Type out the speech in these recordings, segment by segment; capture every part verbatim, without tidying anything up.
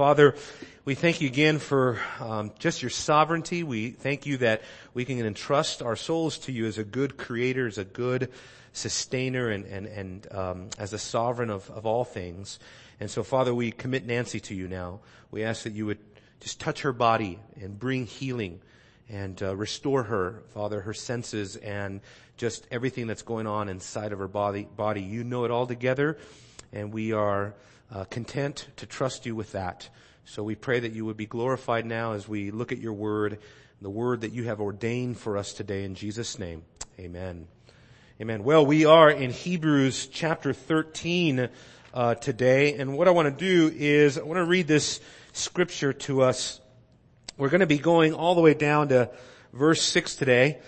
Father, we thank you again for um, just your sovereignty. We thank you that we can entrust our souls to you as a good creator, as a good sustainer, and and, and um, as a sovereign of, of all things. And so, Father, we commit Nancy to you now. We ask that you would just touch her body and bring healing and uh, restore her, Father, her senses and just everything that's going on inside of her body. Body, you know it all together, and we are uh, content to trust you with that. So we pray that you would be glorified now as we look at your word, the word that you have ordained for us today in Jesus' name. Amen. Amen. Well, we are in Hebrews chapter thirteen uh, today, and what I want to do is I want to read this scripture to us. We're going to be going all the way down to verse six today.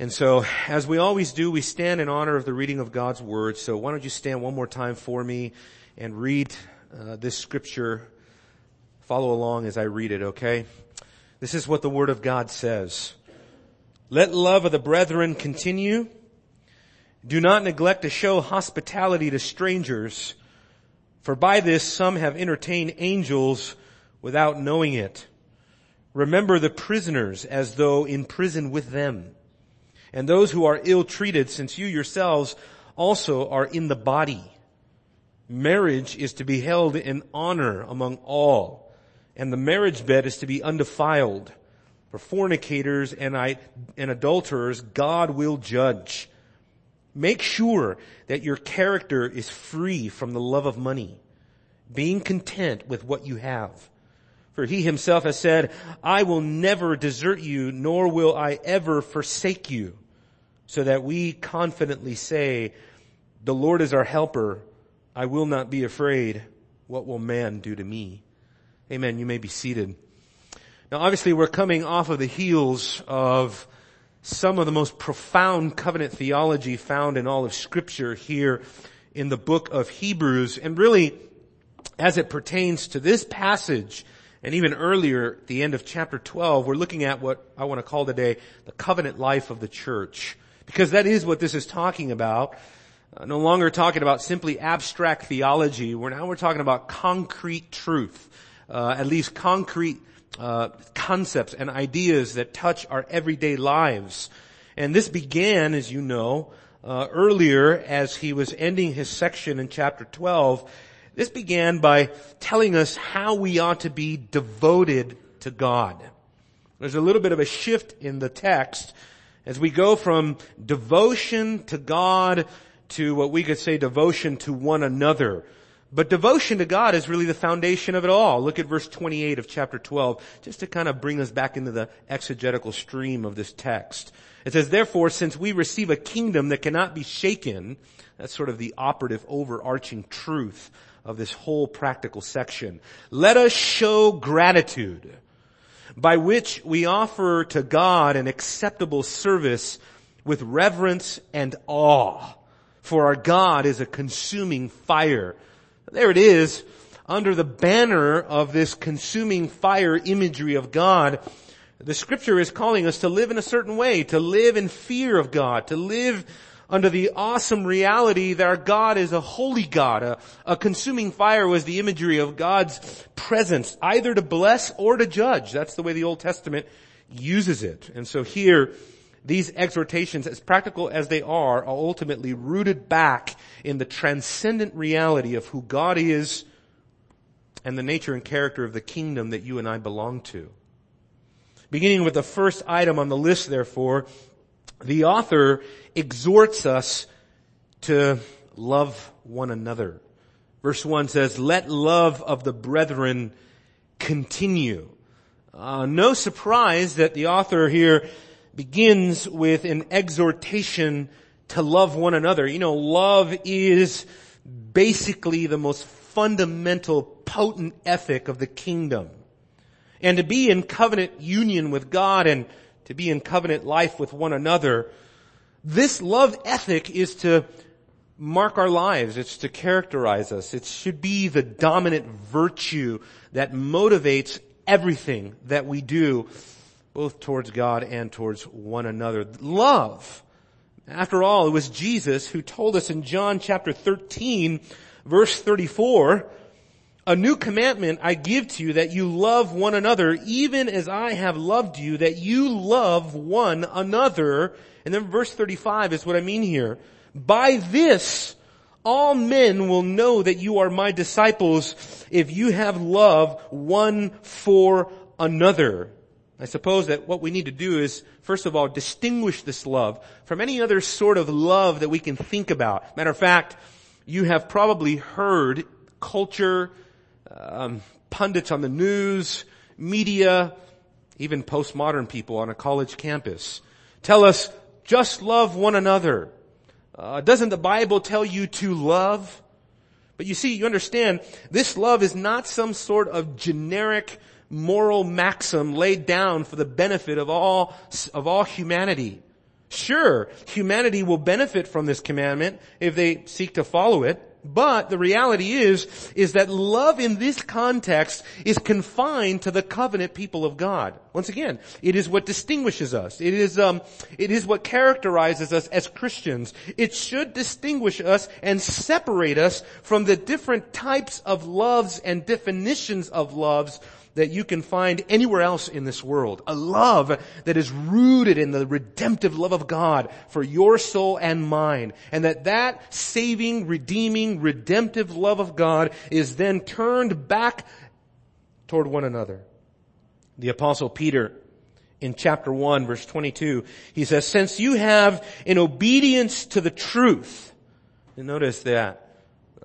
And so, as we always do, we stand in honor of the reading of God's word. So why don't you stand one more time for me and read uh, this scripture. Follow along as I read it, okay? This is what the Word of God says. Let love of the brethren continue. Do not neglect to show hospitality to strangers, for by this some have entertained angels without knowing it. Remember the prisoners as though in prison with them, and those who are ill-treated, since you yourselves also are in the body. Marriage is to be held in honor among all, and the marriage bed is to be undefiled. For fornicators and I, and adulterers, God will judge. Make sure that your character is free from the love of money, being content with what you have. For he himself has said, I will never desert you, nor will I ever forsake you. So that we confidently say, the Lord is our helper. I will not be afraid. What will man do to me? Amen. You may be seated. Now, obviously, we're coming off of the heels of some of the most profound covenant theology found in all of Scripture here in the book of Hebrews. And really, as it pertains to this passage, and even earlier, at the end of chapter twelve, we're looking at what I want to call today the covenant life of the church, because that is what this is talking about. Uh, no longer talking about simply abstract theology. We're now we're talking about concrete truth. Uh, at least concrete uh concepts and ideas that touch our everyday lives. And this began, as you know, uh earlier as he was ending his section in chapter twelve. This began by telling us how we ought to be devoted to God. There's a little bit of a shift in the text as we go from devotion to God to what we could say devotion to one another. But devotion to God is really the foundation of it all. Look at verse twenty-eight of chapter twelve, just to kind of bring us back into the exegetical stream of this text. It says, therefore, since we receive a kingdom that cannot be shaken, that's sort of the operative overarching truth of this whole practical section, let us show gratitude by which we offer to God an acceptable service with reverence and awe. For our God is a consuming fire. There it is, under the banner of this consuming fire imagery of God, the Scripture is calling us to live in a certain way, to live in fear of God, to live under the awesome reality that our God is a holy God. A, a consuming fire was the imagery of God's presence, either to bless or to judge. That's the way the Old Testament uses it. And so here, these exhortations, as practical as they are, are ultimately rooted back in the transcendent reality of who God is and the nature and character of the kingdom that you and I belong to. Beginning with the first item on the list, therefore, the author exhorts us to love one another. Verse one says, let love of the brethren continue. Uh, no surprise that the author here begins with an exhortation to love one another. You know, love is basically the most fundamental, potent ethic of the kingdom. And to be in covenant union with God and to be in covenant life with one another, this love ethic is to mark our lives. It's to characterize us. It should be the dominant virtue that motivates everything that we do, both towards God and towards one another. Love. After all, it was Jesus who told us in John chapter thirteen, verse thirty-four, A new commandment I give to you, that you love one another, even as I have loved you, that you love one another. And then verse thirty-five is what I mean here. By this, all men will know that you are my disciples, if you have love one for another. I suppose that what we need to do is, first of all, distinguish this love from any other sort of love that we can think about. Matter of fact, you have probably heard culture, um, pundits on the news, media, even postmodern people on a college campus tell us, just love one another. Uh, doesn't the Bible tell you to love? But you see, you understand, this love is not some sort of generic moral maxim laid down for the benefit of all, of all humanity. Sure, humanity will benefit from this commandment if they seek to follow it, but the reality is, is that love in this context is confined to the covenant people of God. Once again, it is what distinguishes us. It is, um, it is what characterizes us as Christians. It should distinguish us and separate us from the different types of loves and definitions of loves that you can find anywhere else in this world. A love that is rooted in the redemptive love of God for your soul and mine. And that that saving, redeeming, redemptive love of God is then turned back toward one another. The Apostle Peter, in chapter one, verse twenty-two, he says, since you have, in obedience to the truth, and notice that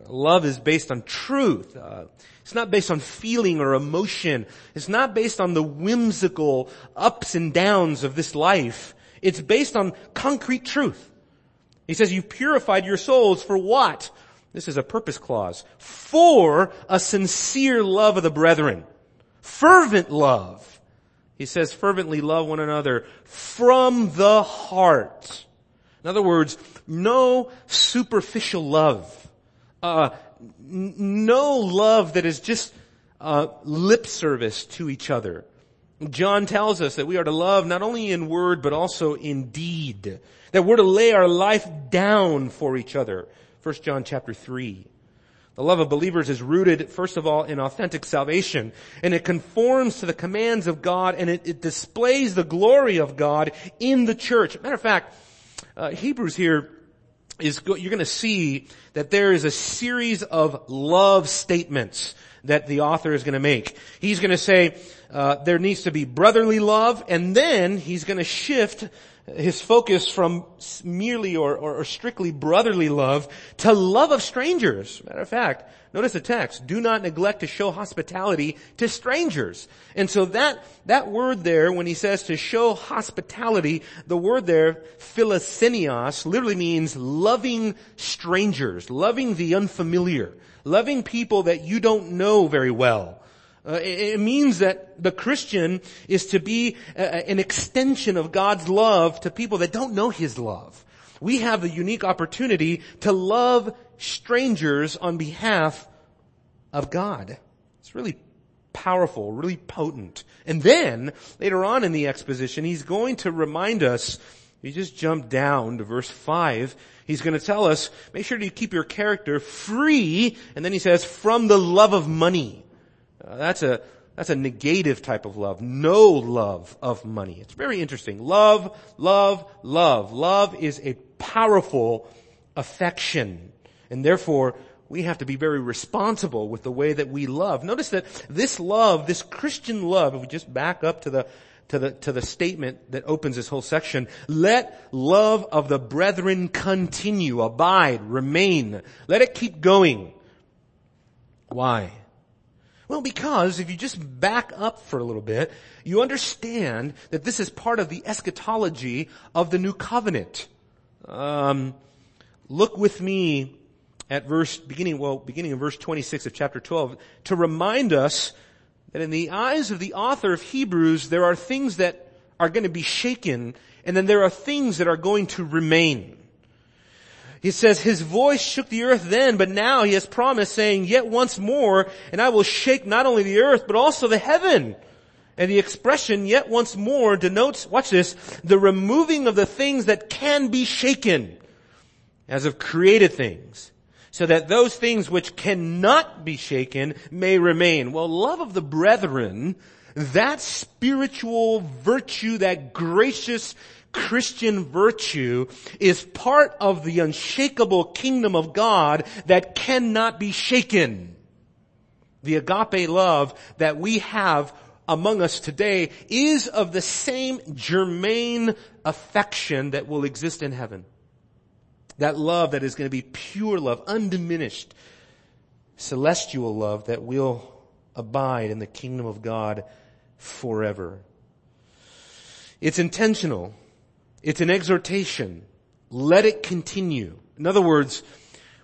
love is based on truth. Uh, it's not based on feeling or emotion. It's not based on the whimsical ups and downs of this life. It's based on concrete truth. He says, you've purified your souls for what? This is a purpose clause. For a sincere love of the brethren. Fervent love. He says, fervently love one another from the heart. In other words, no superficial love. Uh, n- no love that is just, uh, lip service to each other. John tells us that we are to love not only in word, but also in deed. That we're to lay our life down for each other. First John chapter three. The love of believers is rooted, first of all, in authentic salvation. And it conforms to the commands of God, and it, it displays the glory of God in the church. Matter of fact, uh, Hebrews here is go, you're going to see that there is a series of love statements that the author is going to make. He's going to say uh, there needs to be brotherly love, and then he's going to shift his focus from merely or, or, or strictly brotherly love to love of strangers. Matter of fact, notice the text, do not neglect to show hospitality to strangers. And so that that word there, when he says to show hospitality, the word there, philosenios, literally means loving strangers, loving the unfamiliar, loving people that you don't know very well. Uh, it, it means that the Christian is to be a, an extension of God's love to people that don't know His love. We have the unique opportunity to love strangers on behalf of God. It's really powerful, really potent. And then, later on in the exposition, he's going to remind us, you just jump down to verse five, he's going to tell us, make sure to keep your character free, and then he says, from the love of money. Uh, that's a that's a negative type of love. No love of money. It's very interesting. Love, love, love. Love is a powerful affection. And therefore, we have to be very responsible with the way that we love. Notice that this love, this Christian love, if we just back up to the to the to the statement that opens this whole section, let love of the brethren continue, abide, remain. Let it keep going. Why? Well, because if you just back up for a little bit, you understand that this is part of the eschatology of the new covenant. Um, look with me at verse beginning, well, beginning in verse twenty-six of chapter twelve, to remind us that in the eyes of the author of Hebrews, there are things that are going to be shaken, and then there are things that are going to remain. He says, his voice shook the earth then, but now he has promised, saying, yet once more, and I will shake not only the earth, but also the heaven. And the expression, yet once more, denotes, watch this, the removing of the things that can be shaken, as of created things, so that those things which cannot be shaken may remain. Well, love of the brethren, that spiritual virtue, that gracious Christian virtue, is part of the unshakable kingdom of God that cannot be shaken. The agape love that we have among us today is of the same germane affection that will exist in heaven. That love that is going to be pure love, undiminished, celestial love that will abide in the kingdom of God forever. It's intentional. It's an exhortation. Let it continue. In other words,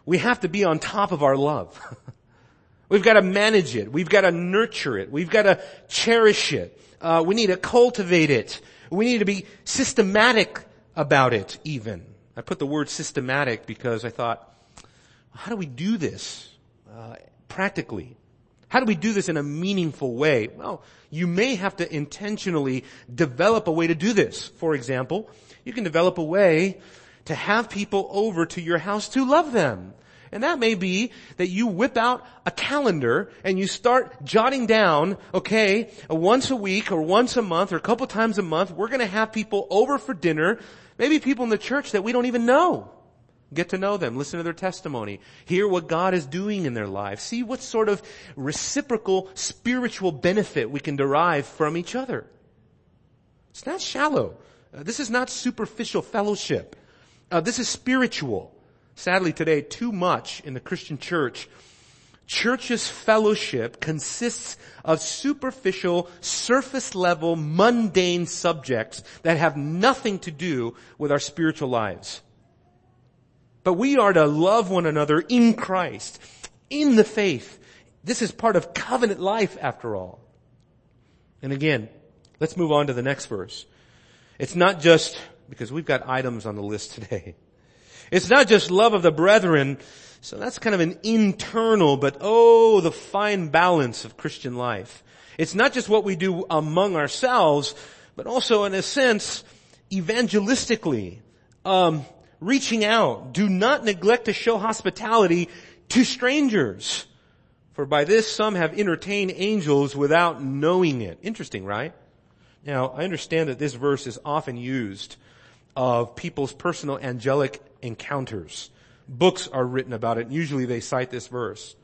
we have to be on top of our love. We've got to manage it. We've got to nurture it. We've got to cherish it. Uh, we need to cultivate it. We need to be systematic about it even. I put the word systematic because I thought, how do we do this uh, practically? How do we do this in a meaningful way? Well, you may have to intentionally develop a way to do this. For example, you can develop a way to have people over to your house to love them. And that may be that you whip out a calendar and you start jotting down, okay, once a week or once a month or a couple times a month, we're going to have people over for dinner, maybe people in the church that we don't even know. Get to know them, listen to their testimony, hear what God is doing in their lives, see what sort of reciprocal spiritual benefit we can derive from each other. It's not shallow. Uh, this is not superficial fellowship. Uh, this is spiritual. Sadly today, too much in the Christian church, church's fellowship consists of superficial, surface-level, mundane subjects that have nothing to do with our spiritual lives. But we are to love one another in Christ, in the faith. This is part of covenant life, after all. And again, let's move on to the next verse. It's not just, because we've got items on the list today. It's not just love of the brethren, so that's kind of an internal, but oh, the fine balance of Christian life. It's not just what we do among ourselves, but also in a sense, evangelistically. Um... Reaching out, do not neglect to show hospitality to strangers. For by this some have entertained angels without knowing it. Interesting, right? Now, I understand that this verse is often used of people's personal angelic encounters. Books are written about it. Usually they cite this verse.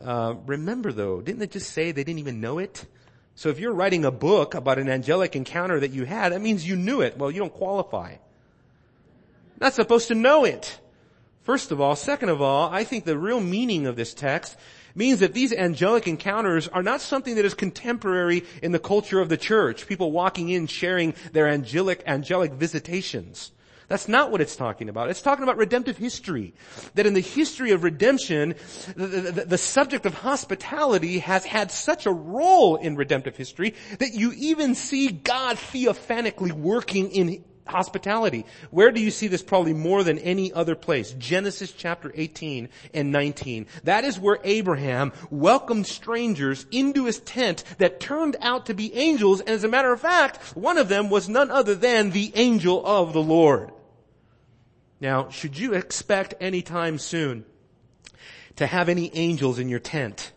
Uh, remember though, didn't it just say they didn't even know it? So if you're writing a book about an angelic encounter that you had, that means you knew it. Well, you don't qualify. Not supposed to know it. First of all. Second of all, I think the real meaning of this text means that these angelic encounters are not something that is contemporary in the culture of the church. People walking in sharing their angelic, angelic visitations. That's not what it's talking about. It's talking about redemptive history. That in the history of redemption, the, the, the subject of hospitality has had such a role in redemptive history that you even see God theophanically working in hospitality. Where do you see this probably more than any other place? Genesis chapter eighteen and nineteen. That is where Abraham welcomed strangers into his tent that turned out to be angels. And as a matter of fact, one of them was none other than the angel of the Lord. Now, should you expect any time soon to have any angels in your tent?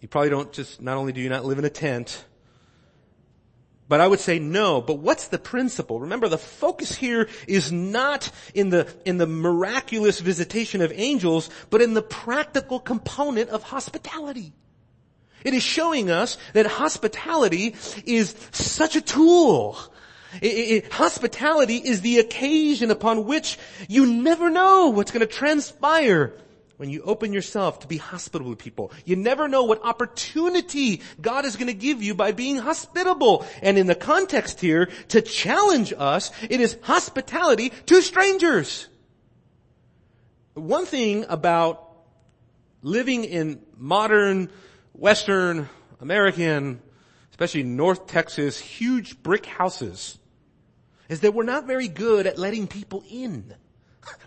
You probably don't just, not only do you not live in a tent, but I would say no. But what's the principle? Remember, the focus here is not in the, in the miraculous visitation of angels, but in the practical component of hospitality. It is showing us that hospitality is such a tool. It, it, it, hospitality is the occasion upon which you never know what's going to transpire when you open yourself to be hospitable to people. You never know what opportunity God is going to give you by being hospitable. And in the context here, to challenge us, it is hospitality to strangers. One thing about living in modern, Western, American, especially North Texas, huge brick houses, is that we're not very good at letting people in.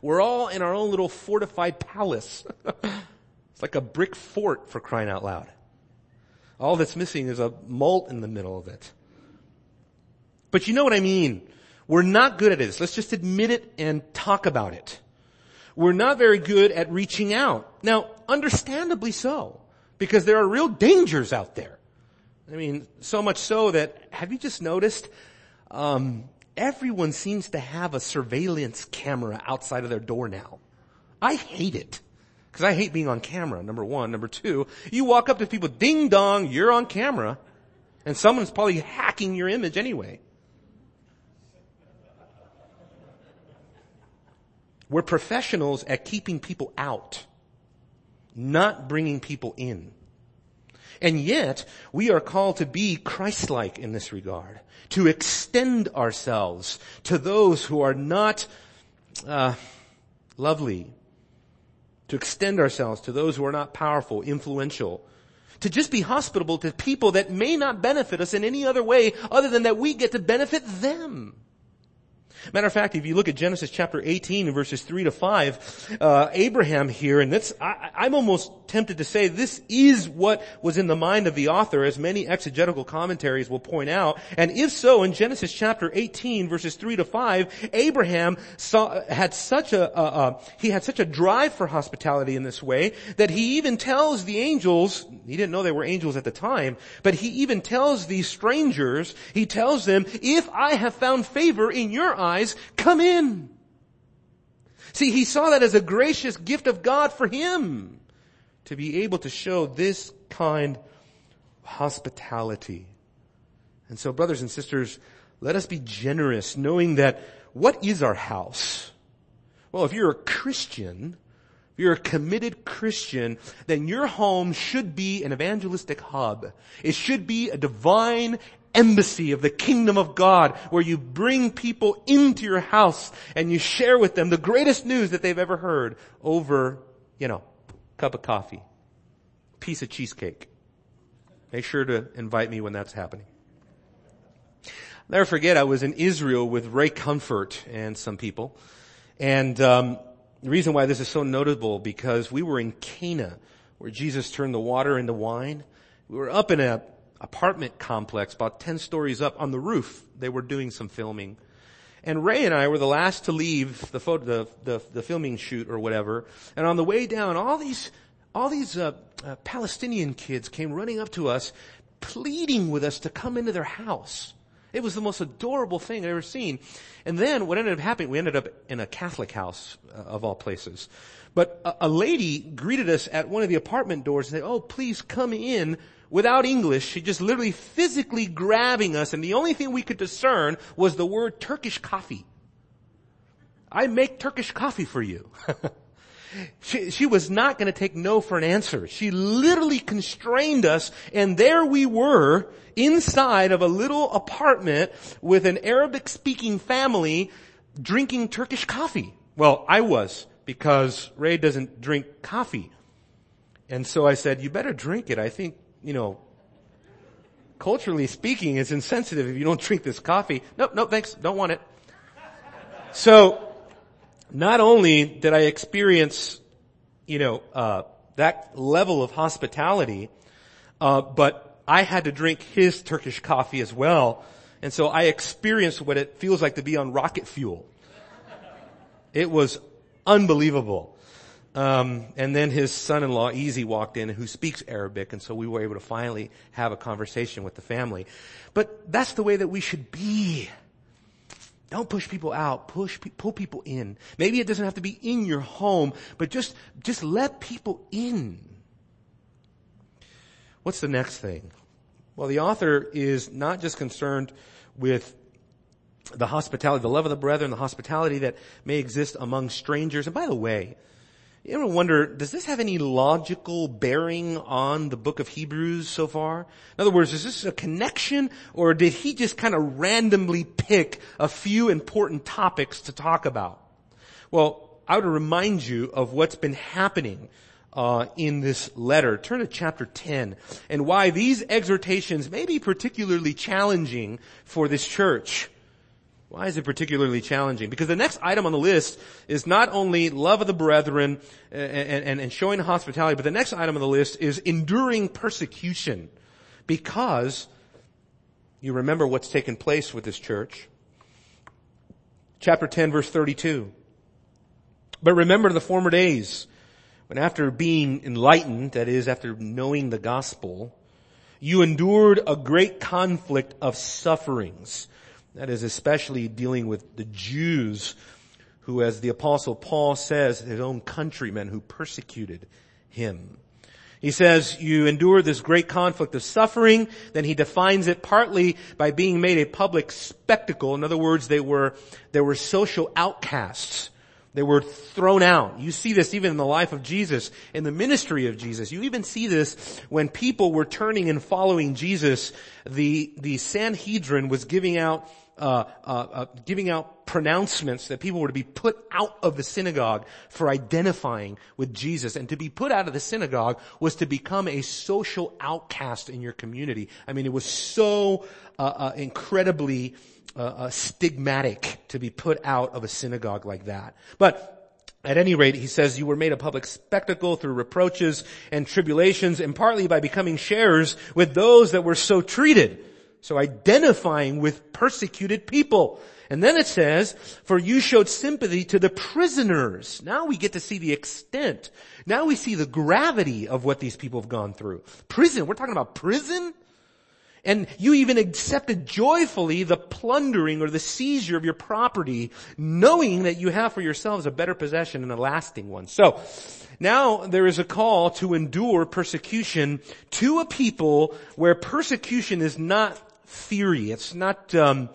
We're all in our own little fortified palace. It's like a brick fort, for crying out loud. All that's missing is a moat in the middle of it. But you know what I mean. We're not good at this. Let's just admit it and talk about it. we're not very good at reaching out. Now, understandably so, because there are real dangers out there. I mean, so much so that, have you just noticed, um, everyone seems to have a surveillance camera outside of their door now. I hate it, because I hate being on camera, number one. Number two, you walk up to people, ding dong, you're on camera, and someone's probably hacking your image anyway. We're professionals at keeping people out, not bringing people in. And yet, we are called to be Christ-like in this regard, to extend ourselves to those who are not uh, lovely, to extend ourselves to those who are not powerful, influential, to just be hospitable to people that may not benefit us in any other way other than that we get to benefit them. Matter of fact, if you look at Genesis chapter eighteen, verses three to five, uh, Abraham here, and that's, I, I'm almost tempted to say this is what was in the mind of the author, as many exegetical commentaries will point out. And if so, in Genesis chapter eighteen, verses three to five, Abraham saw, had such a, uh, uh, he had such a drive for hospitality in this way that he even tells the angels, he didn't know they were angels at the time, but he even tells these strangers, he tells them, if I have found favor in your eyes, come in. See, he saw that as a gracious gift of God for him to be able to show this kind of hospitality. And so, brothers and sisters, let us be generous, knowing that what is our house? Well, if you're a Christian, if you're a committed Christian, then your home should be an evangelistic hub. It should be a divine embassy of the kingdom of God, where you bring people into your house and you share with them the greatest news that they've ever heard over, you know, cup of coffee, piece of cheesecake. Make sure to invite me when that's happening. I'll never forget, I was in Israel with Ray Comfort and some people. And um, the reason why this is so notable, because we were in Cana, where Jesus turned the water into wine. We were up in a apartment complex, about ten stories up on the roof. They were doing some filming. And Ray and I were the last to leave the photo, the, the, the filming shoot or whatever. And on the way down, all these, all these, uh, uh, Palestinian kids came running up to us, pleading with us to come into their house. It was the most adorable thing I'd ever seen. And then what ended up happening, we ended up in a Catholic house, uh, of all places. But a, a lady greeted us at one of the apartment doors and said, "Oh, please come in." Without English, she just literally physically grabbing us, and the only thing we could discern was the word Turkish coffee. "I make Turkish coffee for you." she, she was not going to take no for an answer. She literally constrained us, and there we were inside of a little apartment with an Arabic-speaking family drinking Turkish coffee. Well, I was, because Ray doesn't drink coffee. And so I said, "You better drink it. I think, you know, culturally speaking, it's insensitive if you don't drink this coffee." "Nope, nope, thanks. Don't want it." So not only did I experience, you know, uh, that level of hospitality, uh, but I had to drink his Turkish coffee as well. And so I experienced what it feels like to be on rocket fuel. It was unbelievable. Um, and then his son-in-law, Easy, walked in, who speaks Arabic, and so we were able to finally have a conversation with the family. But that's the way that we should be. Don't push people out. Push, pull people in. Maybe it doesn't have to be in your home, but just, just let people in. What's the next thing? Well, the author is not just concerned with the hospitality, the love of the brethren, the hospitality that may exist among strangers. And by the way, you ever wonder, does this have any logical bearing on the book of Hebrews so far? In other words, is this a connection, or did he just kind of randomly pick a few important topics to talk about? Well, I would remind you of what's been happening uh in this letter. Turn to chapter ten, and why these exhortations may be particularly challenging for this church. Why is it particularly challenging? Because the next item on the list is not only love of the brethren and, and, and showing hospitality, but the next item on the list is enduring persecution. Because you remember what's taken place with this church. Chapter ten, verse thirty-two. But remember the former days when after being enlightened, that is, after knowing the gospel, you endured a great conflict of sufferings. That is especially dealing with the Jews who, as the Apostle Paul says, his own countrymen who persecuted him. He says, you endure this great conflict of suffering. Then he defines it partly by being made a public spectacle. In other words, they were, they were social outcasts. They were thrown out. You see this even in the life of Jesus, in the ministry of Jesus. You even see this when people were turning and following Jesus. The, the Sanhedrin was giving out Uh, uh, uh, giving out pronouncements that people were to be put out of the synagogue for identifying with Jesus. And to be put out of the synagogue was to become a social outcast in your community. I mean, it was so uh, uh, incredibly uh, uh, stigmatic to be put out of a synagogue like that. But at any rate, he says, you were made a public spectacle through reproaches and tribulations, and partly by becoming sharers with those that were so treated. So identifying with persecuted people. And then it says, for you showed sympathy to the prisoners. Now we get to see the extent. Now we see the gravity of what these people have gone through. Prison, we're talking about prison? And you even accepted joyfully the plundering or the seizure of your property, knowing that you have for yourselves a better possession and a lasting one. So now there is a call to endure persecution to a people where persecution is not theory. It's not, um,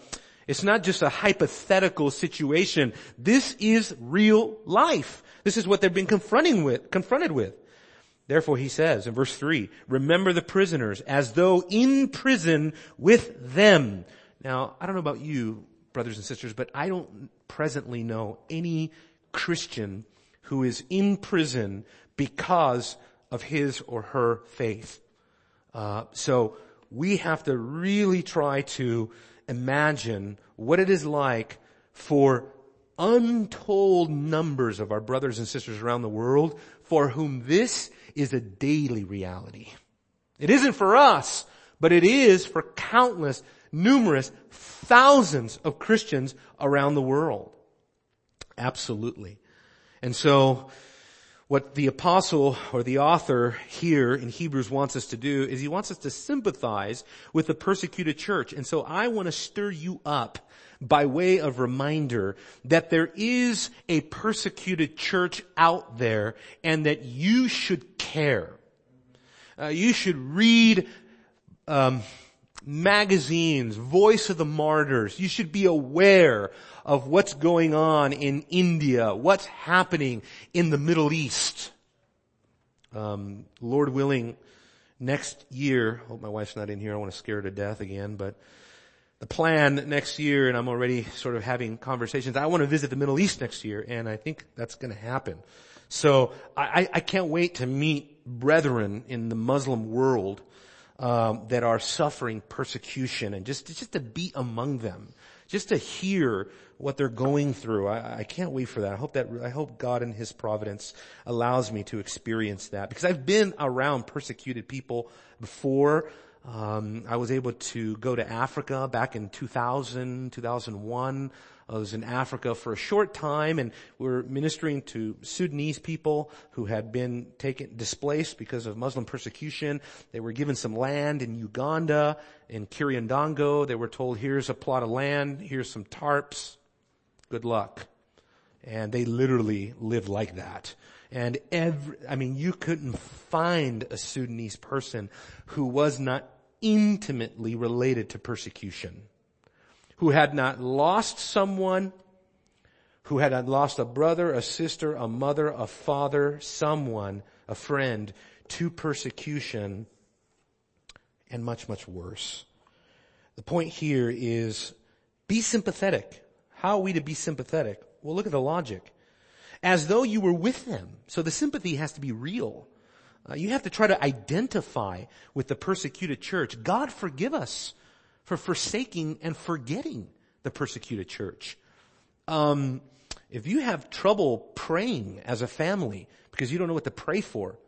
it's not just a hypothetical situation. This is real life. This is what they've been confronting with, confronted with. Therefore, he says in verse three, remember the prisoners as though in prison with them. Now, I don't know about you, brothers and sisters, but I don't presently know any Christian who is in prison because of his or her faith. Uh, so we have to really try to imagine what it is like for untold numbers of our brothers and sisters around the world for whom this is a daily reality. It isn't for us, but it is for countless, numerous, thousands of Christians around the world. Absolutely. And so what the apostle or the author here in Hebrews wants us to do is he wants us to sympathize with the persecuted church. And so I want to stir you up by way of reminder that there is a persecuted church out there and that you should care. Uh, you should read um, magazines, Voice of the Martyrs. You should be aware of what's going on in India, what's happening in the Middle East. Um, Lord willing, next year, hope my wife's not in here, I want to scare her to death again, but the plan next year, and I'm already sort of having conversations, I want to visit the Middle East next year, and I think that's going to happen. So I, I can't wait to meet brethren in the Muslim world um, that are suffering persecution, and just just to be among them, just to hear what they're going through. I, I can't wait for that. I hope that I hope God in His providence allows me to experience that, because I've been around persecuted people before. Um, I was able to go to Africa back in two thousand, two thousand one. I was in Africa for a short time, and we were ministering to Sudanese people who had been taken, displaced because of Muslim persecution. They were given some land in Uganda, in Kiryandongo. They were told, here's a plot of land, here's some tarps, good luck. And they literally lived like that. And every, I mean, you couldn't find a Sudanese person who was not intimately related to persecution, who had not lost someone, who had not lost a brother, a sister, a mother, a father, someone, a friend, to persecution, and much, much worse. The point here is, be sympathetic. How are we to be sympathetic? Well, look at the logic. As though you were with them. So the sympathy has to be real. Uh, you have to try to identify with the persecuted church. God forgive us for forsaking and forgetting the persecuted church. Um, if you have trouble praying as a family because you don't know what to pray for,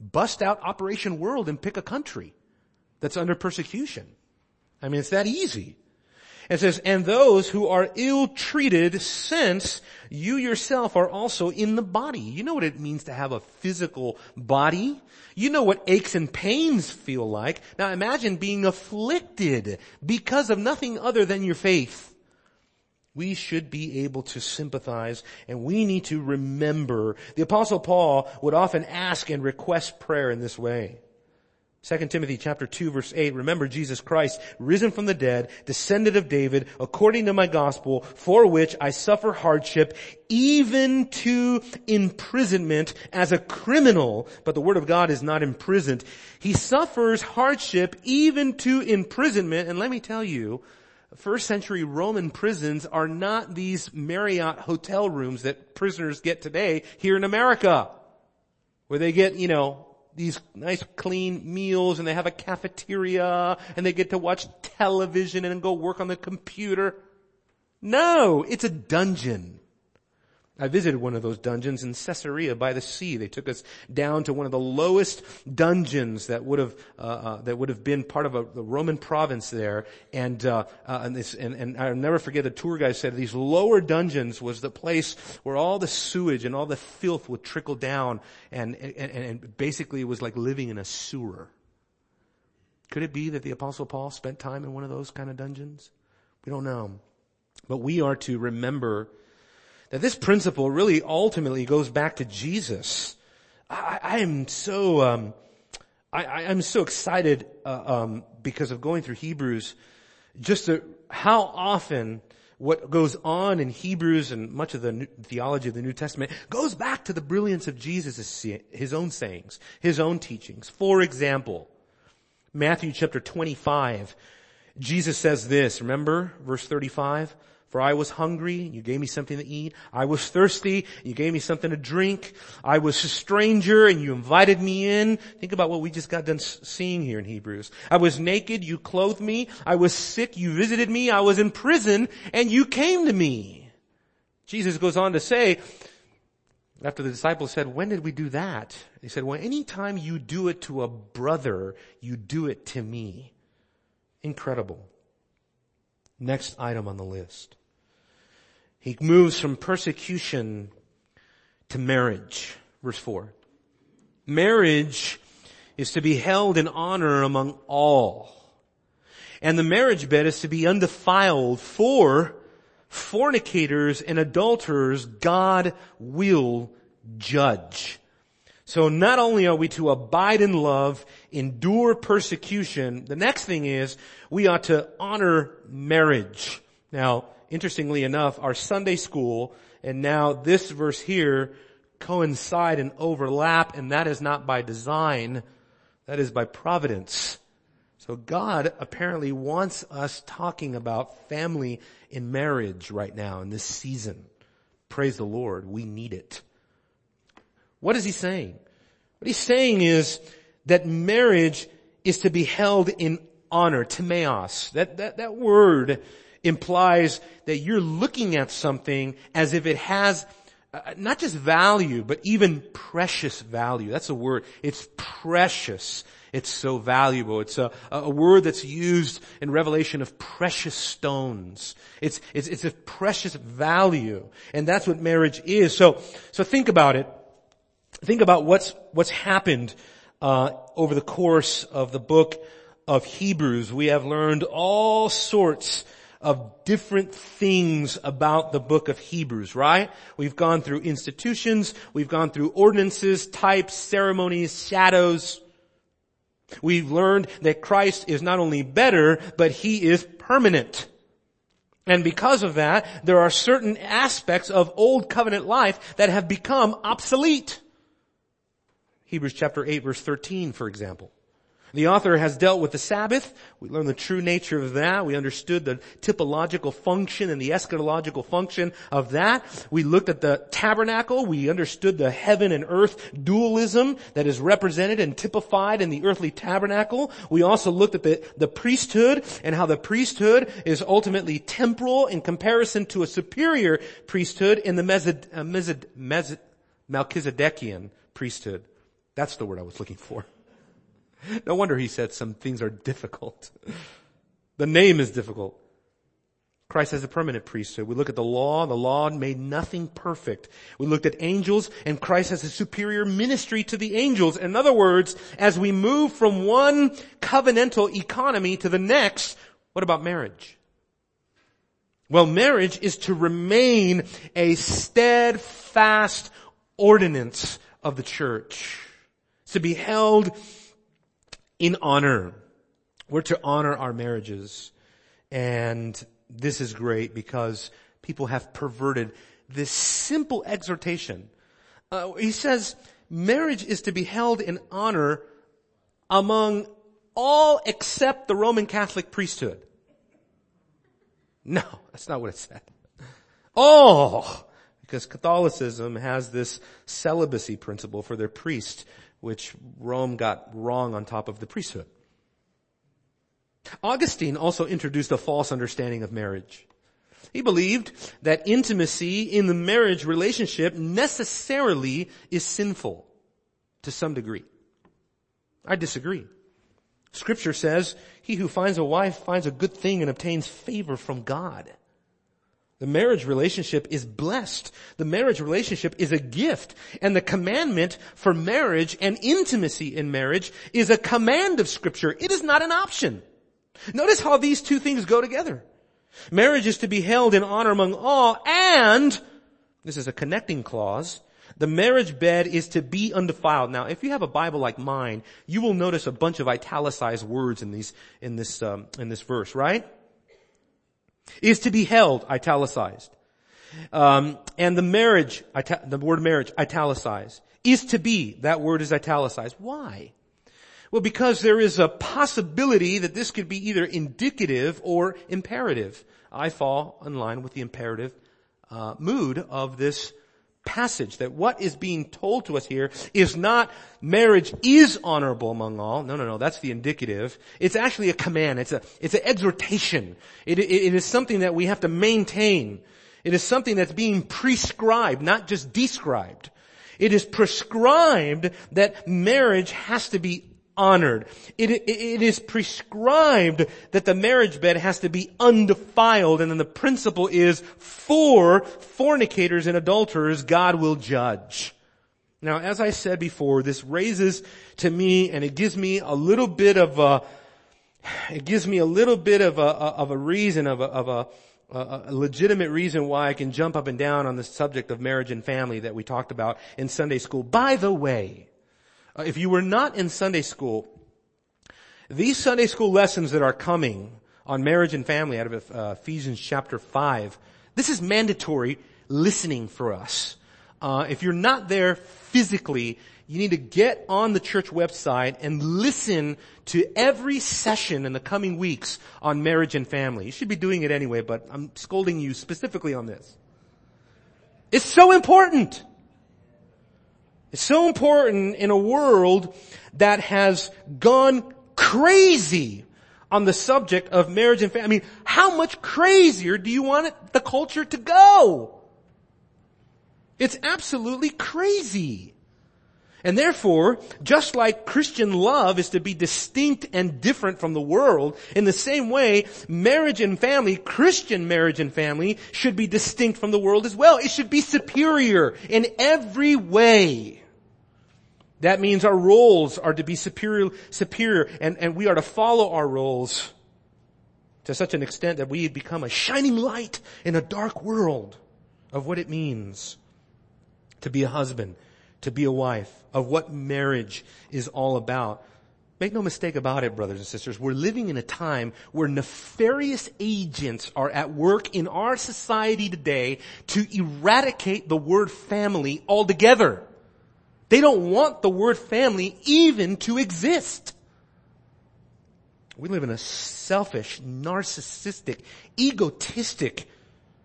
bust out Operation World and pick a country that's under persecution. I mean, it's that easy. It says, and those who are ill-treated, since you yourself are also in the body. You know what it means to have a physical body. You know what aches and pains feel like. Now imagine being afflicted because of nothing other than your faith. We should be able to sympathize, and we need to remember. The Apostle Paul would often ask and request prayer in this way. Second Timothy chapter two verse eight, remember Jesus Christ, risen from the dead, descendant of David, according to my gospel, for which I suffer hardship, even to imprisonment as a criminal. But the word of God is not imprisoned. He suffers hardship even to imprisonment. And let me tell you, first century Roman prisons are not these Marriott hotel rooms that prisoners get today here in America, where they get, you know, these nice clean meals, and they have a cafeteria, and they get to watch television and go work on the computer. No, it's a dungeon. I visited one of those dungeons in Caesarea by the sea. They took us down to one of the lowest dungeons that would have uh, uh, that would have been part of a the Roman province there. And uh, uh, and, this, and and I'll never forget, the tour guide said these lower dungeons was the place where all the sewage and all the filth would trickle down, and and, and basically it was like living in a sewer. Could it be that the Apostle Paul spent time in one of those kind of dungeons? We don't know, but we are to remember that this principle really ultimately goes back to Jesus. I, I am so, um, I, I am so excited, uh, um, because of going through Hebrews, just to, how often what goes on in Hebrews and much of the new, theology of the New Testament goes back to the brilliance of Jesus' his own sayings, his own teachings. For example, Matthew chapter twenty-five, Jesus says this, remember verse thirty-five? For I was hungry, and you gave me something to eat. I was thirsty, and you gave me something to drink. I was a stranger, and you invited me in. Think about what we just got done seeing here in Hebrews. I was naked, you clothed me. I was sick, you visited me. I was in prison, and you came to me. Jesus goes on to say, after the disciples said, when did we do that? He said, well, any time you do it to a brother, you do it to me. Incredible. Next item on the list. He moves from persecution to marriage. Verse four. Marriage is to be held in honor among all. And the marriage bed is to be undefiled, for fornicators and adulterers God will judge. So not only are we to abide in love, endure persecution, the next thing is we ought to honor marriage. Now, interestingly enough, our Sunday school and now this verse here coincide and overlap, and that is not by design. That is by providence. So God apparently wants us talking about family and marriage right now in this season. Praise the Lord, we need it. What is he saying? What he's saying is that marriage is to be held in honor, timaeos. That, that, that word implies that you're looking at something as if it has uh, not just value, but even precious value. That's a word. It's precious. It's so valuable. It's a, a word that's used in Revelation of precious stones. It's, it's, it's a precious value. And that's what marriage is. So, so think about it. Think about what's, what's happened, uh, over the course of the book of Hebrews. We have learned all sorts of different things about the book of Hebrews, right? We've gone through institutions, we've gone through ordinances, types, ceremonies, shadows. We've learned that Christ is not only better, but he is permanent. And because of that, there are certain aspects of old covenant life that have become obsolete. Hebrews chapter eight verse thirteen, for example. The author has dealt with the Sabbath. We learned the true nature of that. We understood the typological function and the eschatological function of that. We looked at the tabernacle. We understood the heaven and earth dualism that is represented and typified in the earthly tabernacle. We also looked at the, the priesthood and how the priesthood is ultimately temporal in comparison to a superior priesthood in the Mesod, uh, Mesod, Mesod, Melchizedekian priesthood. That's the word I was looking for. No wonder he said some things are difficult. The name is difficult. Christ has a permanent priesthood. We look at the law. The law made nothing perfect. We looked at angels, and Christ has a superior ministry to the angels. In other words, as we move from one covenantal economy to the next, what about marriage? Well, marriage is to remain a steadfast ordinance of the church. It's to be held in honor. We're to honor our marriages. And this is great because people have perverted this simple exhortation. Uh, he says marriage is to be held in honor among all except the Roman Catholic priesthood. No, that's not what it said. Oh, because Catholicism has this celibacy principle for their priest, which Rome got wrong on top of the priesthood. Augustine also introduced a false understanding of marriage. He believed that intimacy in the marriage relationship necessarily is sinful to some degree. I disagree. Scripture says, he who finds a wife finds a good thing and obtains favor from God. The marriage relationship is blessed. The marriage relationship is a gift. And the commandment for marriage and intimacy in marriage is a command of Scripture. It is not an option. Notice how these two things go together. Marriage is to be held in honor among all, and, this is a connecting clause, the marriage bed is to be undefiled. Now, if you have a Bible like mine, you will notice a bunch of italicized words in these, in this, um, in this verse, right? Is to be held, italicized. Um, and the marriage, ita- the word marriage, italicized. Is to be, that word is italicized. Why? Well, because there is a possibility that this could be either indicative or imperative. I fall in line with the imperative, uh, mood of this passage, that what is being told to us here is not marriage is honorable among all. No, no, no. That's the indicative. It's actually a command. It's a, it's an exhortation. It, it, it is something that we have to maintain. It is something that's being prescribed, not just described. It is prescribed that marriage has to be honored. It, it, it is prescribed that the marriage bed has to be undefiled, and then the principle is for fornicators and adulterers, God will judge. Now, as I said before, this raises to me, and it gives me a little bit of a, it gives me a little bit of a, of a reason, of a, of a, a legitimate reason why I can jump up and down on the subject of marriage and family that we talked about in Sunday school. By the way, Uh, if you were not in Sunday school, these Sunday school lessons that are coming on marriage and family out of uh, Ephesians chapter five, this is mandatory listening for us. Uh, if you're not there physically, you need to get on the church website and listen to every session in the coming weeks on marriage and family. You should be doing it anyway, but I'm scolding you specifically on this. It's so important. It's so important in a world that has gone crazy on the subject of marriage and family. I mean, how much crazier do you want it, the culture to go? It's absolutely crazy. And therefore, just like Christian love is to be distinct and different from the world, in the same way, marriage and family, Christian marriage and family, should be distinct from the world as well. It should be superior in every way. That means our roles are to be superior, superior, and, and we are to follow our roles to such an extent that we become a shining light in a dark world of what it means to be a husband, to be a wife, of what marriage is all about. Make no mistake about it, brothers and sisters. We're living in a time where nefarious agents are at work in our society today to eradicate the word family altogether. They don't want the word family even to exist. We live in a selfish, narcissistic, egotistic,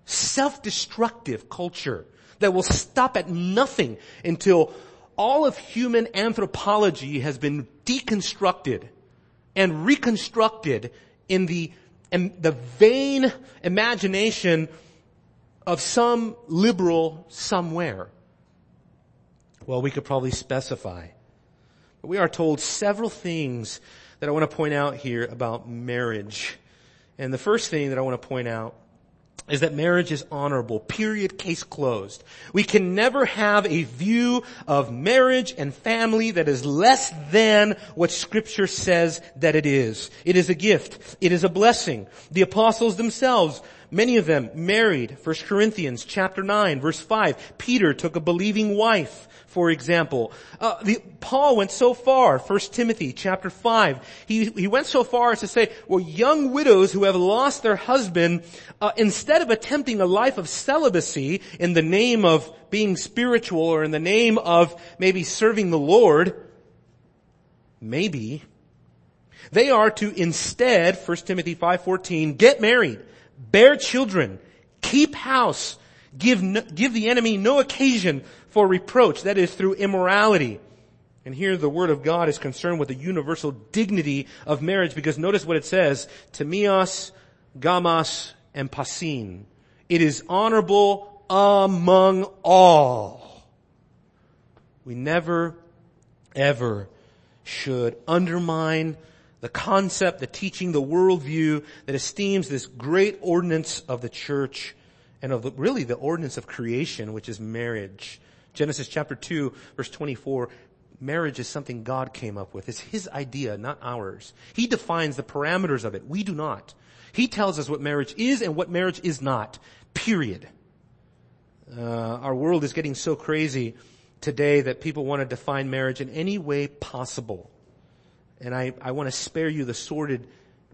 self-destructive culture that will stop at nothing until all of human anthropology has been deconstructed and reconstructed in the, in the vain imagination of some liberal somewhere. Well, we could probably specify. But we are told several things that I want to point out here about marriage. And the first thing that I want to point out is that marriage is honorable. Period. Case closed. We can never have a view of marriage and family that is less than what Scripture says that it is. It is a gift. It is a blessing. The apostles themselves, many of them married. First Corinthians chapter nine, verse five. Peter took a believing wife, for example. Uh, the, Paul went so far, First Timothy chapter five. He, he went so far as to say, well, young widows who have lost their husband, uh, instead of attempting a life of celibacy in the name of being spiritual or in the name of maybe serving the Lord, maybe, they are to instead, First Timothy five fourteen, get married. Bear children, keep house, give no, give the enemy no occasion for reproach. That is through immorality. And here the Word of God is concerned with the universal dignity of marriage, because notice what it says, Timios, Gamas, and Pasin. It is honorable among all. We never, ever should undermine the concept, the teaching, the worldview that esteems this great ordinance of the church and of the, really the ordinance of creation, which is marriage. Genesis chapter two, verse twenty-four, marriage is something God came up with. It's His idea, not ours. He defines the parameters of it. We do not. He tells us what marriage is and what marriage is not, period. Uh, our world is getting so crazy today that people want to define marriage in any way possible. And I, I want to spare you the sordid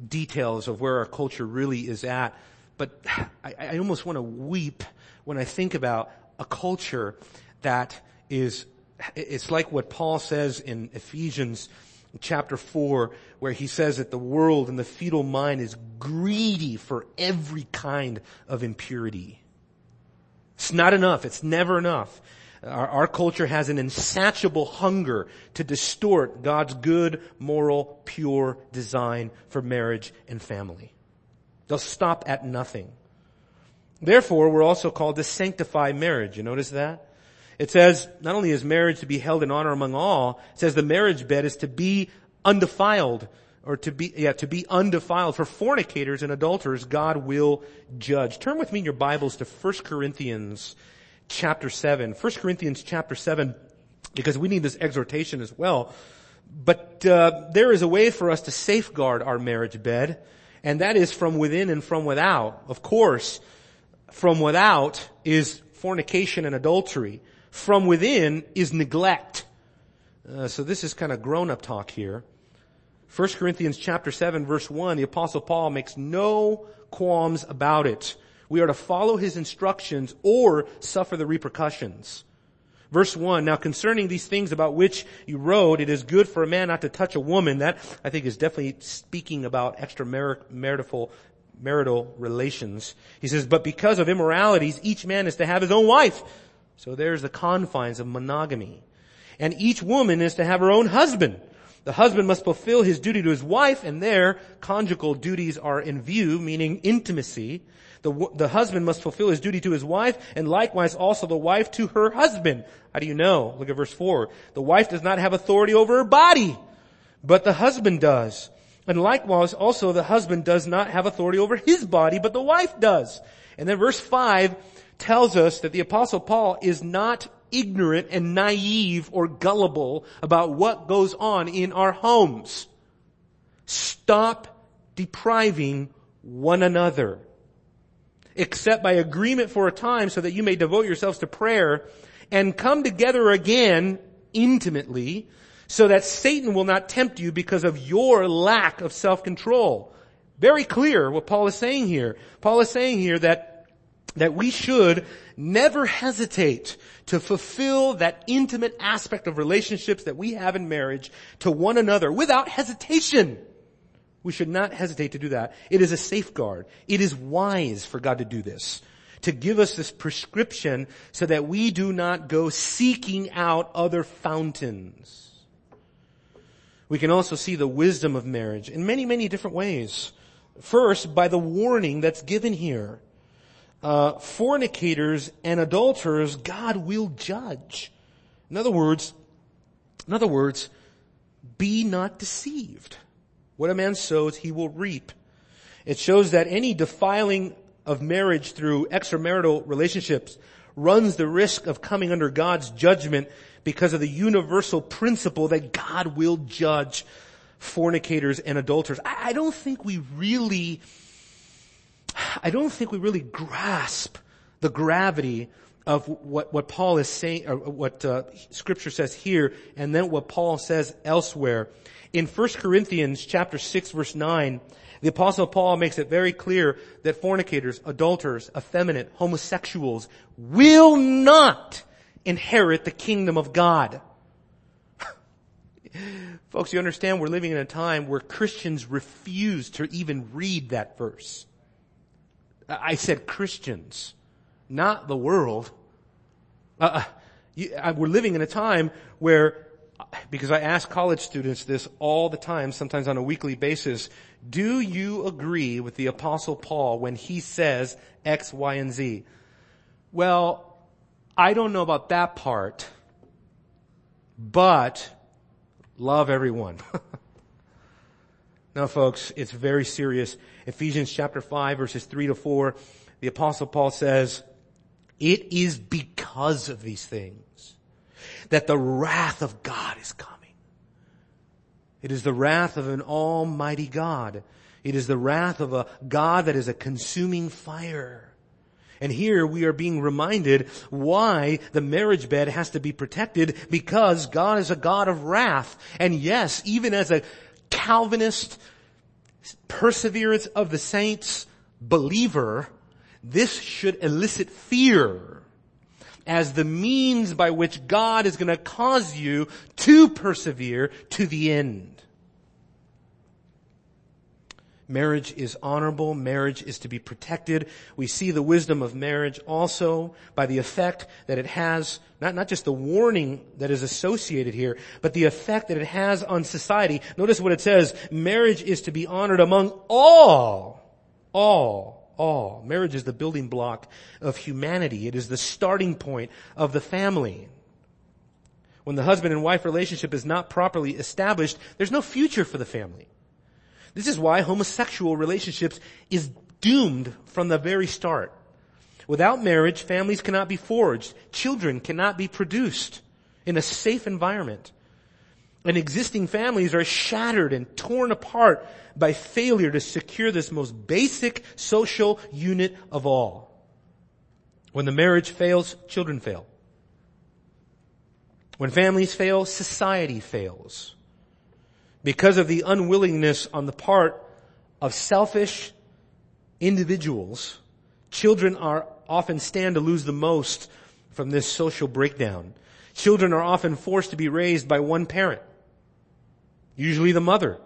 details of where our culture really is at. But I, I almost want to weep when I think about a culture that is, it's like what Paul says in Ephesians chapter four, where he says that the world and the fetal mind is greedy for every kind of impurity. It's not enough. It's never enough. Our, our culture has an insatiable hunger to distort God's good, moral, pure design for marriage and family. They'll stop at nothing. Therefore, we're also called to sanctify marriage. You notice that? It says, not only is marriage to be held in honor among all, it says the marriage bed is to be undefiled, or to be, yeah, to be undefiled. For fornicators and adulterers, God will judge. Turn with me in your Bibles to First Corinthians chapter seven. First Corinthians chapter seven, because we need this exhortation as well. But uh, there is a way for us to safeguard our marriage bed, and that is from within and from without. Of course, from without is fornication and adultery. From within is neglect. Uh, so this is kind of grown-up talk here. First Corinthians chapter seven, verse one, the Apostle Paul makes no qualms about it. We are to follow his instructions or suffer the repercussions. Verse one, now concerning these things about which you wrote, it is good for a man not to touch a woman. That, I think, is definitely speaking about extramarital marital relations. He says, but because of immoralities, each man is to have his own wife. So there's the confines of monogamy. And each woman is to have her own husband. The husband must fulfill his duty to his wife, and their conjugal duties are in view, meaning intimacy. The, the husband must fulfill his duty to his wife, and likewise also the wife to her husband. How do you know? Look at verse four. The wife does not have authority over her body, but the husband does. And likewise also the husband does not have authority over his body, but the wife does. And then verse five tells us that the Apostle Paul is not ignorant and naive or gullible about what goes on in our homes. Stop depriving one another, except by agreement for a time, so that you may devote yourselves to prayer and come together again intimately, so that Satan will not tempt you because of your lack of self-control. Very clear what Paul is saying here. Paul is saying here that that we should never hesitate to fulfill that intimate aspect of relationships that we have in marriage to one another without hesitation. We should not hesitate to do that. It is a safeguard. It is wise for God to do this, to give us this prescription so that we do not go seeking out other fountains. We can also see the wisdom of marriage in many, many different ways. First, by the warning that's given here. Uh, fornicators and adulterers, God will judge. In other words, in other words, be not deceived. What a man sows, he will reap. It shows that any defiling of marriage through extramarital relationships runs the risk of coming under God's judgment because of the universal principle that God will judge fornicators and adulterers. I, I don't think we really, I don't think we really grasp the gravity of what, what Paul is saying, or what uh, Scripture says here, and then what Paul says elsewhere. In First Corinthians chapter six, verse nine, the Apostle Paul makes it very clear that fornicators, adulterers, effeminate, homosexuals will not inherit the kingdom of God. Folks, you understand we're living in a time where Christians refuse to even read that verse. I said Christians, not the world. Uh, you, I, we're living in a time where, because I ask college students this all the time, sometimes on a weekly basis, do you agree with the Apostle Paul when he says X, Y, and Z? Well, I don't know about that part, but love everyone. Now, folks, it's very serious. Ephesians chapter five, verses three to four, the Apostle Paul says, it is because of these things that the wrath of God is coming. It is the wrath of an almighty God. It is the wrath of a God that is a consuming fire. And here we are being reminded why the marriage bed has to be protected, because God is a God of wrath. And yes, even as a Calvinist, perseverance of the saints believer, this should elicit fear as the means by which God is going to cause you to persevere to the end. Marriage is honorable. Marriage is to be protected. We see the wisdom of marriage also by the effect that it has, not, not just the warning that is associated here, but the effect that it has on society. Notice what it says. Marriage is to be honored among all, all. All. Marriage is the building block of humanity. It is the starting point of the family. When the husband and wife relationship is not properly established, there's no future for the family. This is why homosexual relationships is doomed from the very start. Without marriage, families cannot be forged. Children cannot be produced in a safe environment. And existing families are shattered and torn apart by failure to secure this most basic social unit of all. When the marriage fails, children fail. When families fail, society fails. Because of the unwillingness on the part of selfish individuals, children are often stand to lose the most from this social breakdown. Children are often forced to be raised by one parent, usually the mother.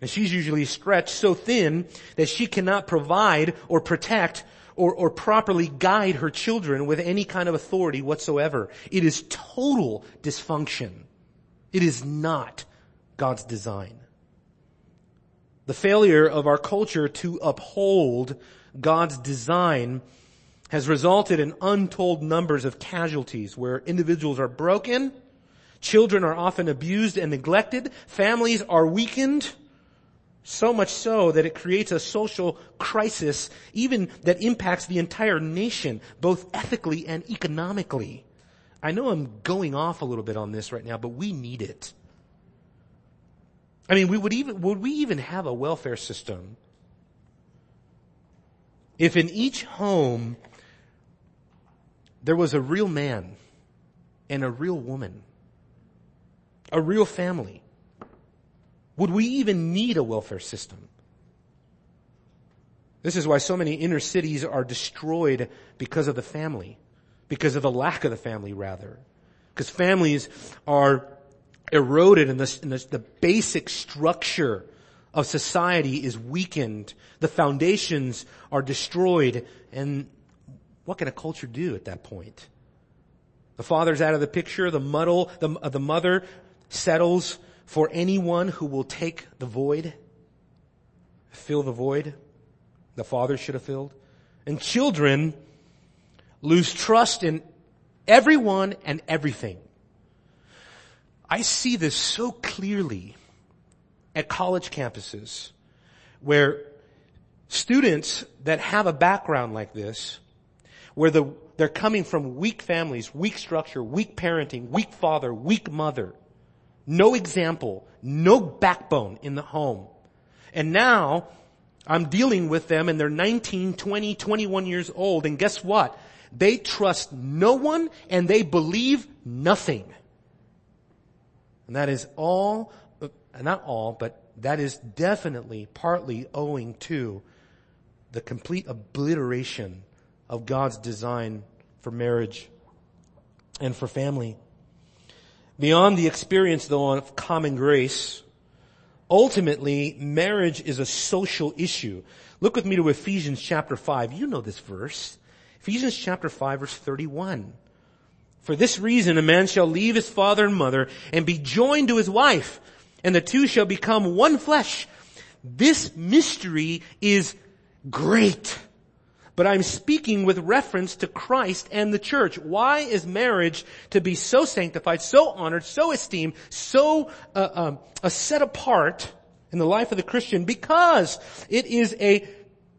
And she's usually stretched so thin that she cannot provide or protect or, or properly guide her children with any kind of authority whatsoever. It is total dysfunction. It is not God's design. The failure of our culture to uphold God's design has resulted in untold numbers of casualties where individuals are broken, children are often abused and neglected, families are weakened, so much so that it creates a social crisis even that impacts the entire nation, both ethically and economically. I know I'm going off a little bit on this right now, but we need it. I mean, we would even, would we even have a welfare system if in each home there was a real man and a real woman, a real family? Would we even need a welfare system? This is why so many inner cities are destroyed because of the family, because of the lack of the family, rather. Because families are eroded and the, and the, the basic structure of society is weakened. The foundations are destroyed, and what can a culture do at that point? The father's out of the picture. The muddle, the, the mother settles for anyone who will take the void, fill the void the father should have filled. And children lose trust in everyone and everything. I see this so clearly at college campuses where Students that have a background like this, where the, they're coming from weak families, weak structure, weak parenting, weak father, weak mother, no example, no backbone in the home. And now I'm dealing with them and they're nineteen, twenty, twenty-one years old. And guess what? They trust no one and they believe nothing. And that is all, not all, but that is definitely partly owing to the complete obliteration of God's design for marriage and for family. Beyond the experience, though, of common grace, ultimately, marriage is a social issue. Look with me to Ephesians chapter five. You know this verse. Ephesians chapter five, verse thirty-one. For this reason, a man shall leave his father and mother and be joined to his wife, and the two shall become one flesh. This mystery is great. But I'm speaking with reference to Christ and the church. Why is marriage to be so sanctified, so honored, so esteemed, so uh, um, uh, set apart in the life of the Christian? Because it is a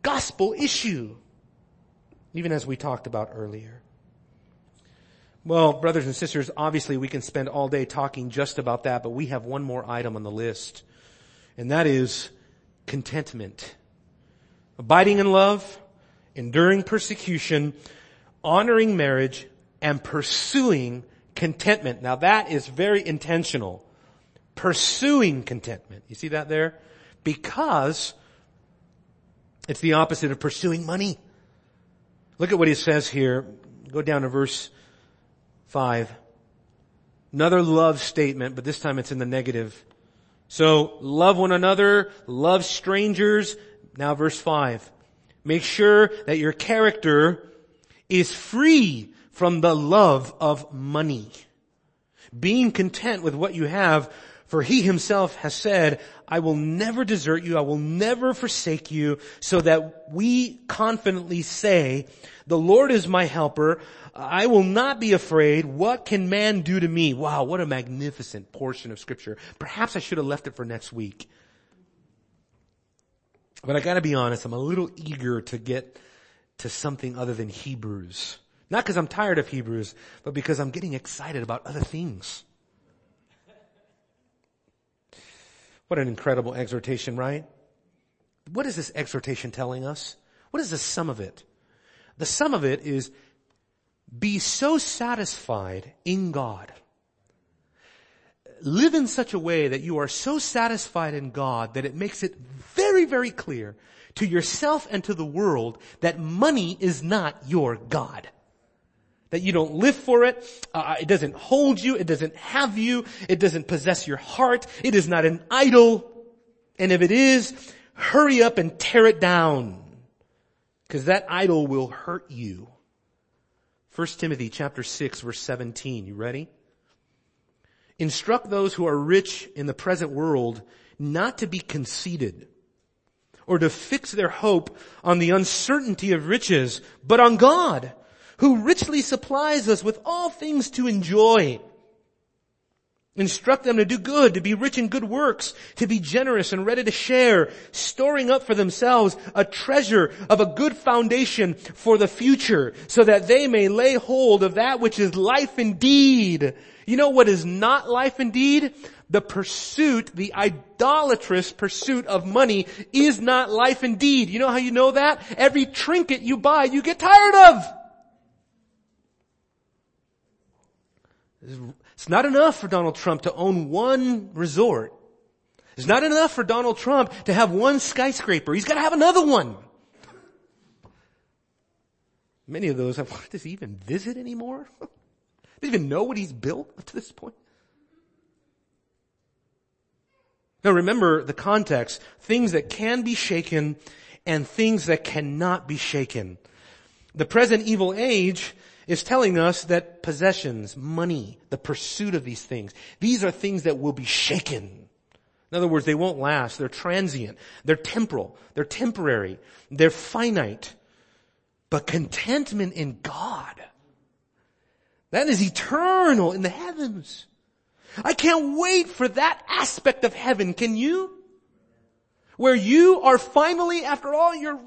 gospel issue, even as we talked about earlier. Well, brothers and sisters, obviously we can spend all day talking just about that, but we have one more item on the list, and that is contentment. Abiding in love, enduring persecution, honoring marriage, and pursuing contentment. Now that is very intentional. Pursuing contentment. You see that there? Because it's the opposite of pursuing money. Look at what he says here. Go down to verse five. Another love statement, but this time it's in the negative. So, love one another, love strangers. Now verse five. Make sure that your character is free from the love of money, being content with what you have, for he himself has said, I will never desert you, I will never forsake you, so that we confidently say, the Lord is my helper, I will not be afraid, what can man do to me? Wow, what a magnificent portion of Scripture. Perhaps I should have left it for next week. But I gotta be honest, I'm a little eager to get to something other than Hebrews. Not because I'm tired of Hebrews, but because I'm getting excited about other things. What an incredible exhortation, right? What is this exhortation telling us? What is the sum of it? The sum of it is, be so satisfied in God. Live in such a way that you are so satisfied in God that it makes it very, very clear to yourself and to the world that money is not your God. That you don't live for it, uh, it doesn't hold you, it doesn't have you, it doesn't possess your heart, it is not an idol. And if it is, hurry up and tear it down. Because that idol will hurt you. First Timothy chapter six, verse seventeen. You ready? Instruct those who are rich in the present world not to be conceited or to fix their hope on the uncertainty of riches, but on God, who richly supplies us with all things to enjoy. Instruct them to do good, to be rich in good works, to be generous and ready to share, storing up for themselves a treasure of a good foundation for the future, so that they may lay hold of that which is life indeed. You know what is not life indeed? The pursuit, the idolatrous pursuit of money is not life indeed. You know how you know that? Every trinket you buy, you get tired of. It's not enough for Donald Trump to own one resort. It's not enough for Donald Trump to have one skyscraper. He's got to have another one. Many of those, does he even visit anymore? Does he even know what he's built up to this point? Now remember the context. Things that can be shaken and things that cannot be shaken. The present evil age is telling us that possessions, money, the pursuit of these things, these are things that will be shaken. In other words, they won't last. They're transient. They're temporal. They're temporary. They're finite. But contentment in God, that is eternal in the heavens. I can't wait for that aspect of heaven. Can you? where you are finally, after all your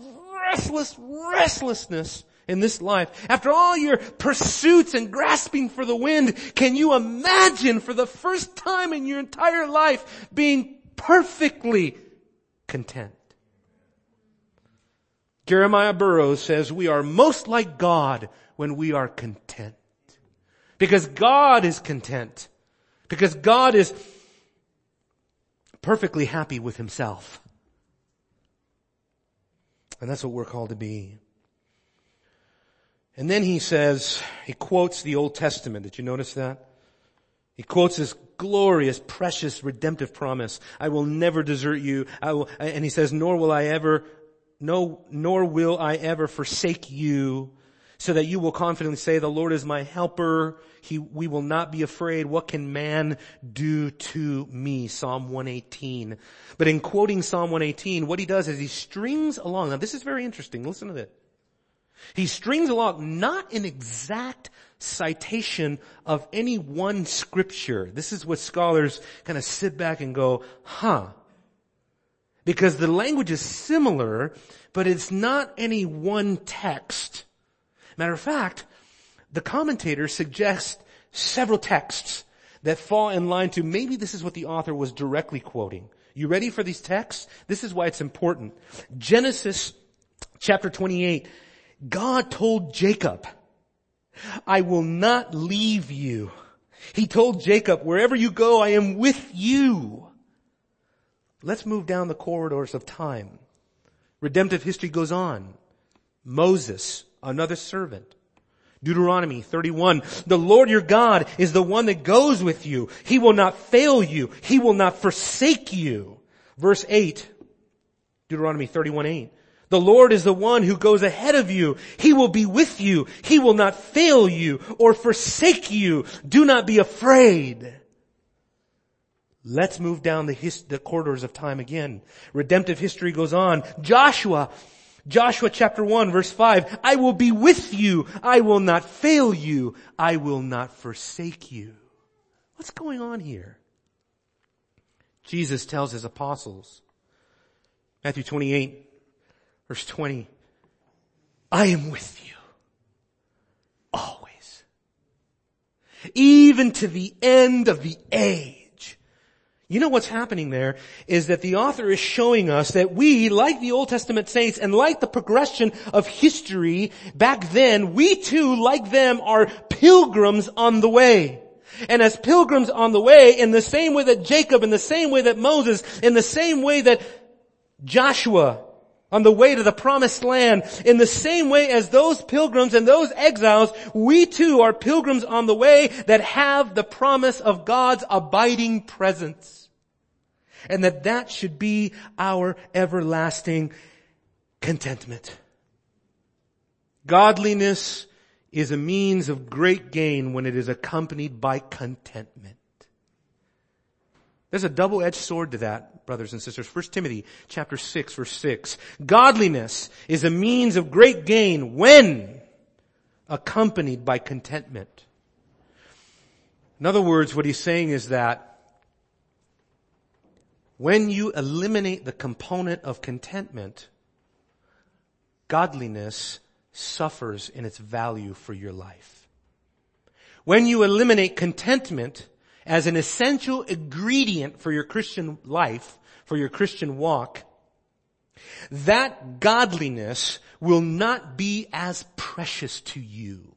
restless, restlessness in this life, after all your pursuits and grasping for the wind, can you imagine for the first time in your entire life being perfectly content? Jeremiah Burroughs says we are most like God when we are content. Because God is content. Because God is perfectly happy with himself. And that's what we're called to be. And then he says, he quotes the Old Testament. Did you notice that? He quotes this glorious, precious, redemptive promise. I will never desert you. I will, and he says, nor will I ever, no, nor will I ever forsake you, so that you will confidently say, the Lord is my helper. He, we will not be afraid. What can man do to me? Psalm one eighteen. But in quoting Psalm one eighteen, what he does is he strings along. Now this is very interesting. Listen to this. He strings along not an exact citation of any one scripture. This is what scholars kind of sit back and go, huh. Because the language is similar, but it's not any one text. Matter of fact, the commentator suggests several texts that fall in line to maybe this is what the author was directly quoting. You ready for these texts? This is why it's important. Genesis chapter twenty-eight. God told Jacob, I will not leave you. He told Jacob, wherever you go, I am with you. Let's move down the corridors of time. Redemptive history goes on. Moses, another servant. Deuteronomy thirty-one. The Lord your God is the one that goes with you. He will not fail you. He will not forsake you. Verse eight. Deuteronomy thirty-one eight. The Lord is the one who goes ahead of you. He will be with you. He will not fail you or forsake you. Do not be afraid. Let's move down the, his, the corridors of time again. Redemptive history goes on. Joshua. Joshua chapter one verse five. I will be with you. I will not fail you. I will not forsake you. What's going on here? Jesus tells his apostles. Matthew twenty-eight. Verse twenty, I am with you always, even to the end of the age. You know what's happening there is that the author is showing us that we, like the Old Testament saints and like the progression of history back then, we too, like them, are pilgrims on the way. And as pilgrims on the way, in the same way that Jacob, in the same way that Moses, in the same way that Joshua, on the way to the promised land, in the same way as those pilgrims and those exiles, we too are pilgrims on the way that have the promise of God's abiding presence. And that that should be our everlasting contentment. Godliness is a means of great gain when it is accompanied by contentment. There's a double-edged sword to that, brothers and sisters. First Timothy chapter six, verse six. Godliness is a means of great gain when accompanied by contentment. In other words, what he's saying is that when you eliminate the component of contentment, godliness suffers in its value for your life. When you eliminate contentment as an essential ingredient for your Christian life, for your Christian walk, that godliness will not be as precious to you.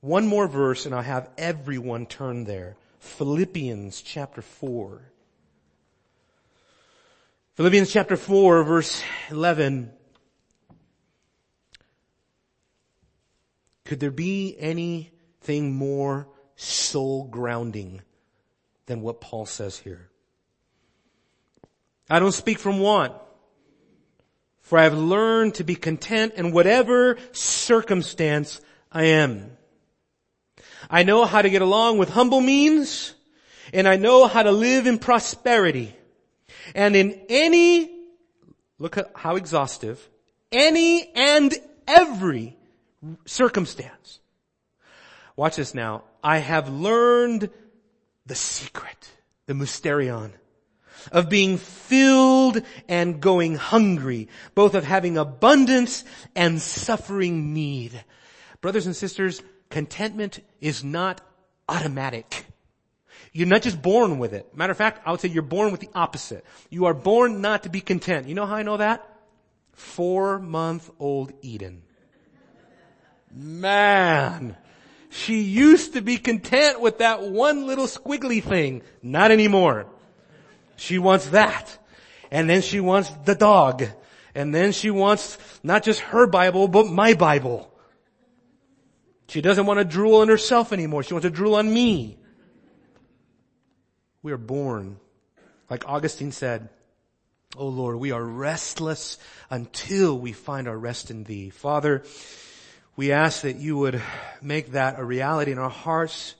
One more verse and I'll have everyone turn there. Philippians chapter four. Philippians chapter four verse eleven. Could there be anything more soul grounding than what Paul says here? I don't speak from want, for I have learned to be content in whatever circumstance I am. I know how to get along with humble means, and I know how to live in prosperity. And in any, look at how exhaustive, any and every circumstance. Watch this now. I have learned the secret, the mysterion, of being filled and going hungry, both of having abundance and suffering need. Brothers and sisters, contentment is not automatic. You're not just born with it. Matter of fact, I would say you're born with the opposite. You are born not to be content. You know how I know that? Four-month-old Eden. Man, she used to be content with that one little squiggly thing. Not anymore. She wants that. And then she wants the dog. And then she wants not just her Bible, but my Bible. She doesn't want to drool on herself anymore. She wants to drool on me. We are born, like Augustine said, "Oh Lord, we are restless until we find our rest in Thee." Father, we ask that you would make that a reality in our hearts,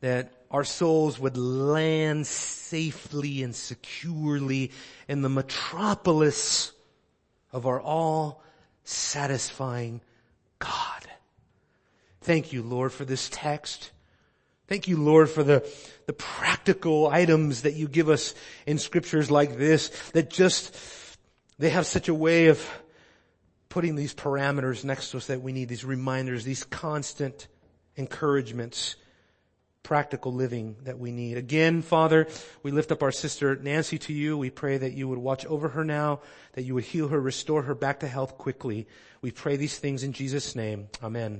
that our souls would land safely and securely in the metropolis of our all-satisfying God. Thank you, Lord, for this text. Thank you, Lord, for the, the practical items that you give us in scriptures like this, that just, they have such a way of putting these parameters next to us that we need, these reminders, these constant encouragements, practical living that we need. Again, Father, we lift up our sister Nancy to you. We pray that you would watch over her now, that you would heal her, restore her back to health quickly. We pray these things in Jesus' name. Amen.